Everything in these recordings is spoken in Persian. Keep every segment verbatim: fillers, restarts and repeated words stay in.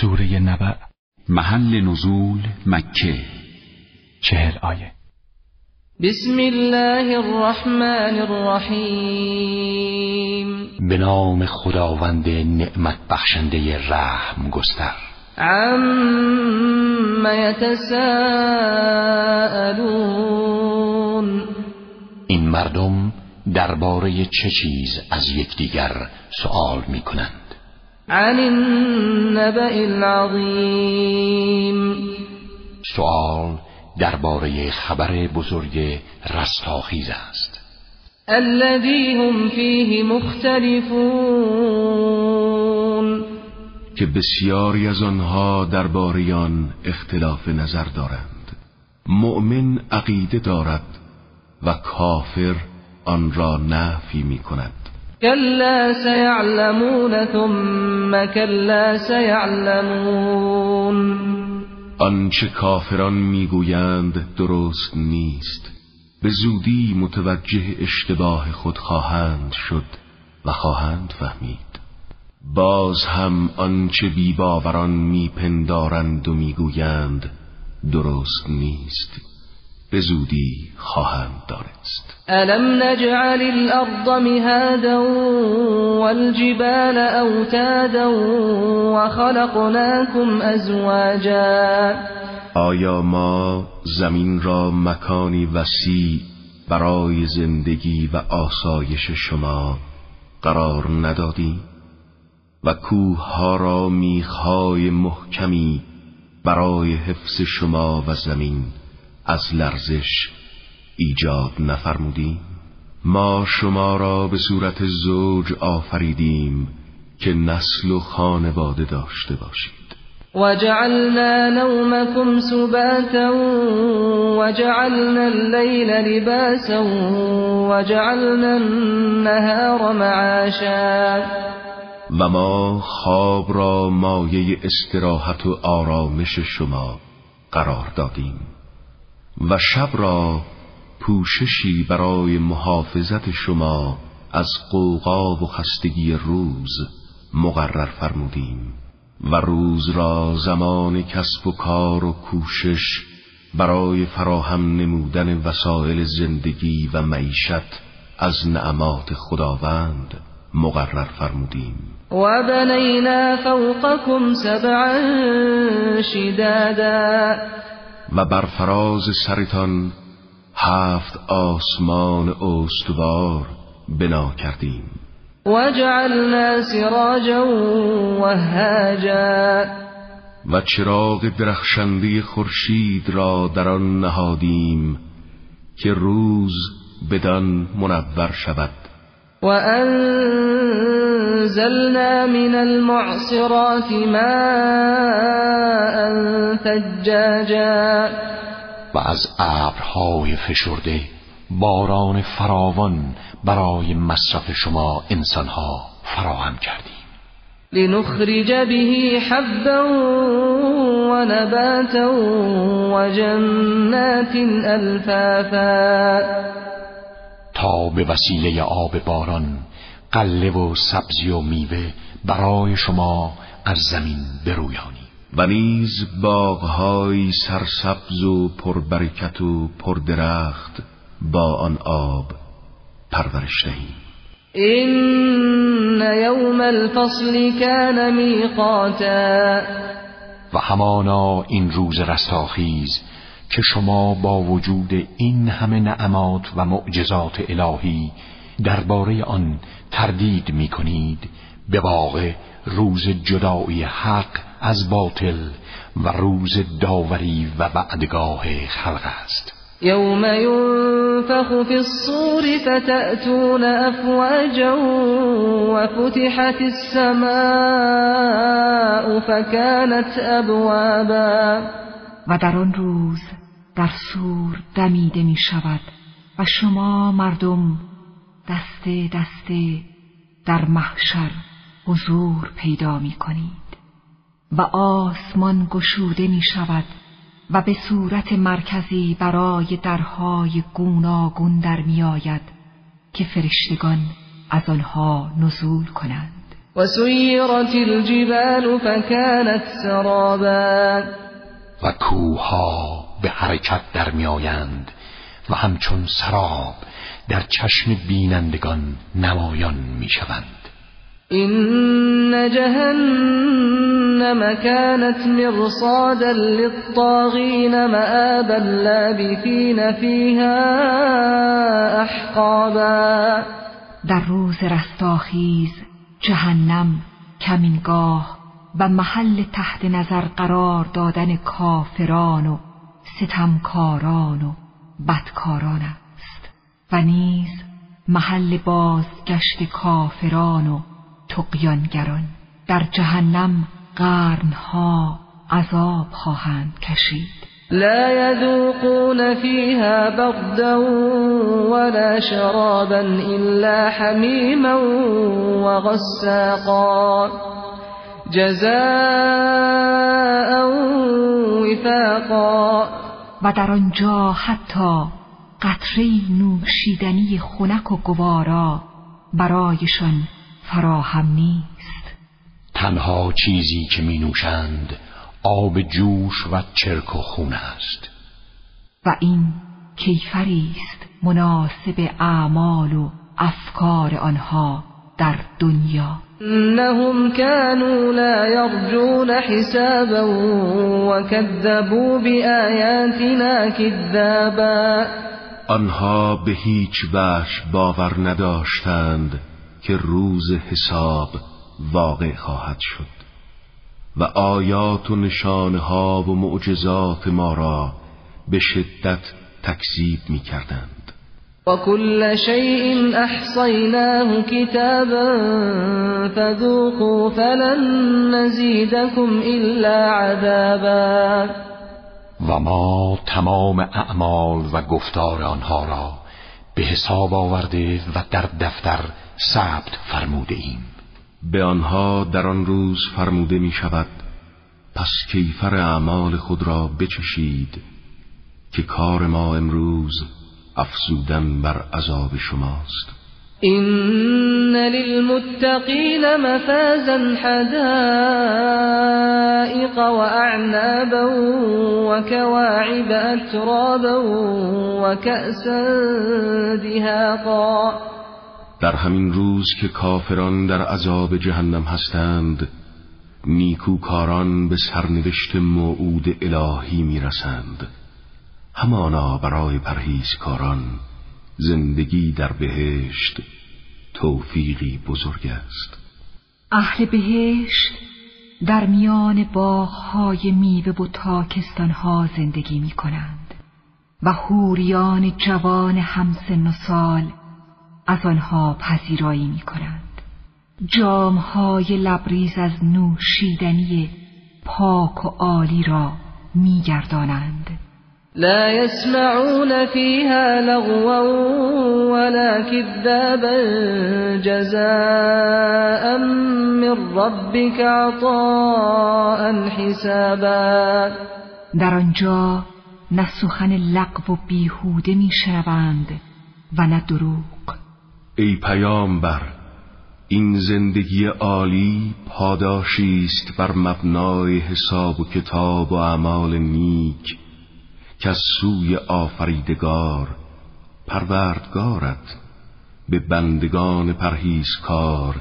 سوره نبأ. محل نزول مکه. چهل آیه. بسم الله الرحمن الرحیم. به نام خداوند نعمت بخشنده رحم گستر. عما یتساءلون. این مردم درباره چه چیز از یکدیگر سؤال میکنند؟ عن النبأ العظیم. سؤال درباره خبر بزرگ رستاخیز است. الذی هم فیه مختلفون. که بسیاری از آنها درباره آن اختلاف نظر دارند. مؤمن عقیده دارد و کافر آن را نفی می کند. کلا سیعلمون ثم کلا سیعلمون. آنچه کافران میگویند درست نیست، به زودی متوجه اشتباه خود خواهند شد و خواهند فهمید. باز هم آنچه بی‌باوران میپندارند و میگویند درست نیست، به زودی خواهند دانست. الم نجعل الارض مهادا والجبال اوتادا وخلقناكم ازواجا. آیا ما زمین را مکانی وسیع برای زندگی و آسایش شما قرار ندادیم و کوه‌ها را میخ‌های محکمی برای حفظ شما و زمین از لرزش ایجاد نفرمودیم؟ ما شما را به صورت زوج آفریدیم که نسل و خانواده داشته باشید. وجعلنا نومكم سباتا وجعلنا الليل لباسا وجعلنا النهار معاشا. و ما خواب را مایه استراحت و آرامش شما قرار دادیم و شب را پوششی برای محافظت شما از قوقا و خستگی روز مقرر فرمودیم و روز را زمان کسب و کار و کوشش برای فراهم نمودن وسایل زندگی و معیشت از نعمات خداوند مقرر فرمودیم. و بنینا فوقکم سبعا شدادا. و بر فراز سرتان هفت آسمان استوار بنا کردیم. و جعلنا سراجا وهاجا. و چراغ درخشنده خورشید را در آن نهادیم که روز بدان منور شود. و انزلنا من المعصرات ماء ثجاجا. و از ابرهای فشرده باران فراوان برای مصرف شما انسانها فراهم کردیم. لنخرج به حبا و نباتا و جنات الفافا. تا به وسیله آب باران قله و سبزی و میوه برای شما از زمین برویانی. و نیز باغ‌های سرسبز و پربرکت و پردرخت با آن آب پرورش دهیم. این یوم الفصل کان میقاتا. و همانا این روز رستاخیز که شما با وجود این همه نعمات و معجزات الهی درباره آن تردید می کنید، به واقع روز جدایی حق از باطل و روز داوری و بعدگاه خلق است. یوم ینفخ فی الصور فتأتون افواجا و فتحت السماء فکانت ابوابا. و در آن روز در سور دمیده می شود و شما مردم دسته دسته در محشر حضور پیدا می کنید و آسمان گشوده می شود و به صورت مرکزی برای درهای گوناگون در می آید که فرشتگان از آنها نزول کنند. وسيرت الجبال فكانت سرابا. و کوها به حرکت در می آیند و همچون سراب در چشم بینندگان نمایان می شوند. إن جهنم كانت مرصادا للطاغين مآبا لابثين فيها أحقابا. در روز رستاخیز جهنم کمینگاه و محل تحت نظر قرار دادن کافران و ستمکاران و بدکاران است و نیز محل بازگشت کافران و طغیانگران. در جهنم قرنها عذاب خواهند کشید. لا یذوقون فیها بردا ولا شرابا الا حمیما وغساقا جزاء وفاقا. و در آنجا حتی قطره‌ای نوشیدنی خنک و گوارا برایشان فراهم نیست. تنها چیزی که می نوشند آب جوش و چرک و خون است. و این کیفری است مناسب اعمال و افکار آنها در دنیا. انهم كانوا لا يرجون حسابا وكذبوا بآياتنا كذابا. آنها به هیچ وجه باور نداشتند که روز حساب واقع خواهد شد و آیات و نشانها و معجزات ما را به شدت تکذیب می کردند. و کل شیء احصیناه کتابا فذوقوا فلن نزیدکم الا عذابا. و ما تمام اعمال و گفتار آنها را به حساب آورده و در دفتر ثبت فرموده ایم. به آنها در آن روز فرموده می شود پس کیفر اعمال خود را بچشید که کار ما امروز افزودن بر عذاب شماست. این للمتقین مفازا حدائق و اعنابا و کواعب اترابا و کأسا دهاقا. در همین روز که کافران در عذاب جهنم هستند نیکوکاران به سرنوشت موعود الهی میرسند. همانا برای پرهیزکاران زندگی در بهشت توفیقی بزرگ است. اهل بهشت در میان باغ‌های میوه و تاکستان‌ها زندگی می‌کنند و حوریان جوان همسن و سال از آنها پذیرایی می‌کنند. جام‌های لبریز از نوشیدنی پاک و عالی را می‌گردانند. لا يسمعون فيها لغوا ولا كذابا جزاء من ربك عطاء حسابا. در آنجا نه سخن لغو و بیهوده میشنوند و نه دروغ. ای پیامبر، این زندگی عالی پاداشی است بر مبنای حساب و کتاب و اعمال نیک که از سوی آفریدگار پروردگارت به بندگان پرهیزکار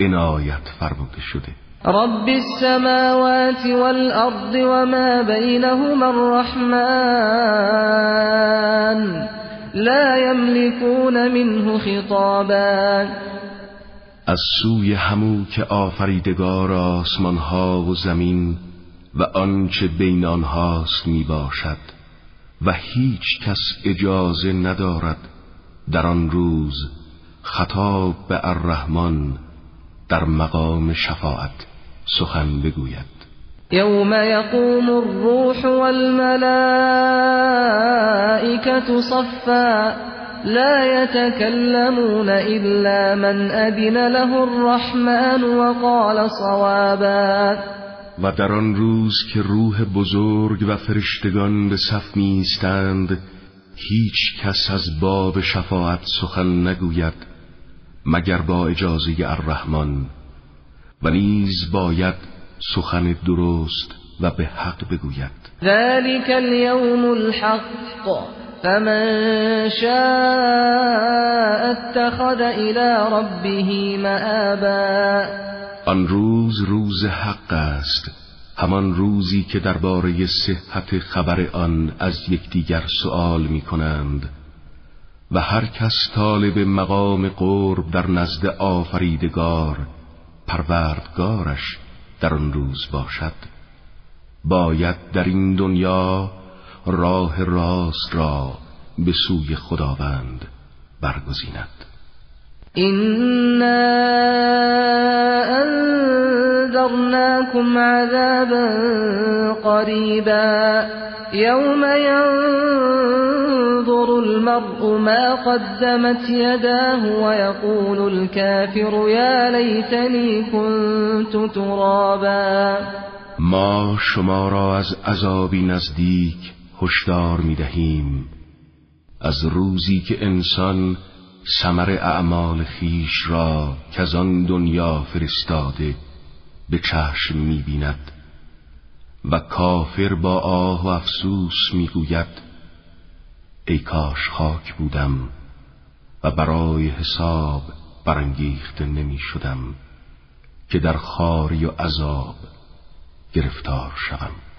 عنایت فرموده شده. رب السماوات والارض وما بینهما الرحمن لا یملکون منه خطابا. از سوی همو که آفریدگار آسمانها و زمین و آنچه بین آنهاست می باشد و هیچ کس اجازه ندارد در آن روز خطاب به الرحمن در مقام شفاعت سخن بگوید. یوم یقوم الروح والملائکة صفا لا یتکلمون الا من اذن له الرحمن وقال صوابا. و در آن روز که روح بزرگ و فرشتگان به صف می ایستند هیچ کس از باب شفاعت سخن نگوید مگر با اجازه الرحمن و نیز باید سخن درست و به حق بگوید. ذلك اليوم الحق فمن شاء اتخذ الى ربه مآبا. آن روز روز حق است، همان روزی که درباره صحت خبر آن از یکدیگر سؤال می‌کنند و هر کس طالب مقام قرب در نزد آفریدگار پروردگارش در آن روز باشد. باید در این دنیا راه راست را به سوی خداوند برگزیند. إنا أنذرناكم عذابا قريبا يوم ينظر المرء ما قدمت يداه ويقول الكافر يا ليتني كنت ترابا. ما شما را از عذابی نزدیک هشدار می دهیم، از روزی که انسان ثمر اعمال خیش را که از آن دنیا فرستاده به چشم می بیند و کافر با آه و افسوس می گوید ای کاش خاک بودم و برای حساب برانگیخته نمی شدم که در خواری و عذاب گرفتار شدم.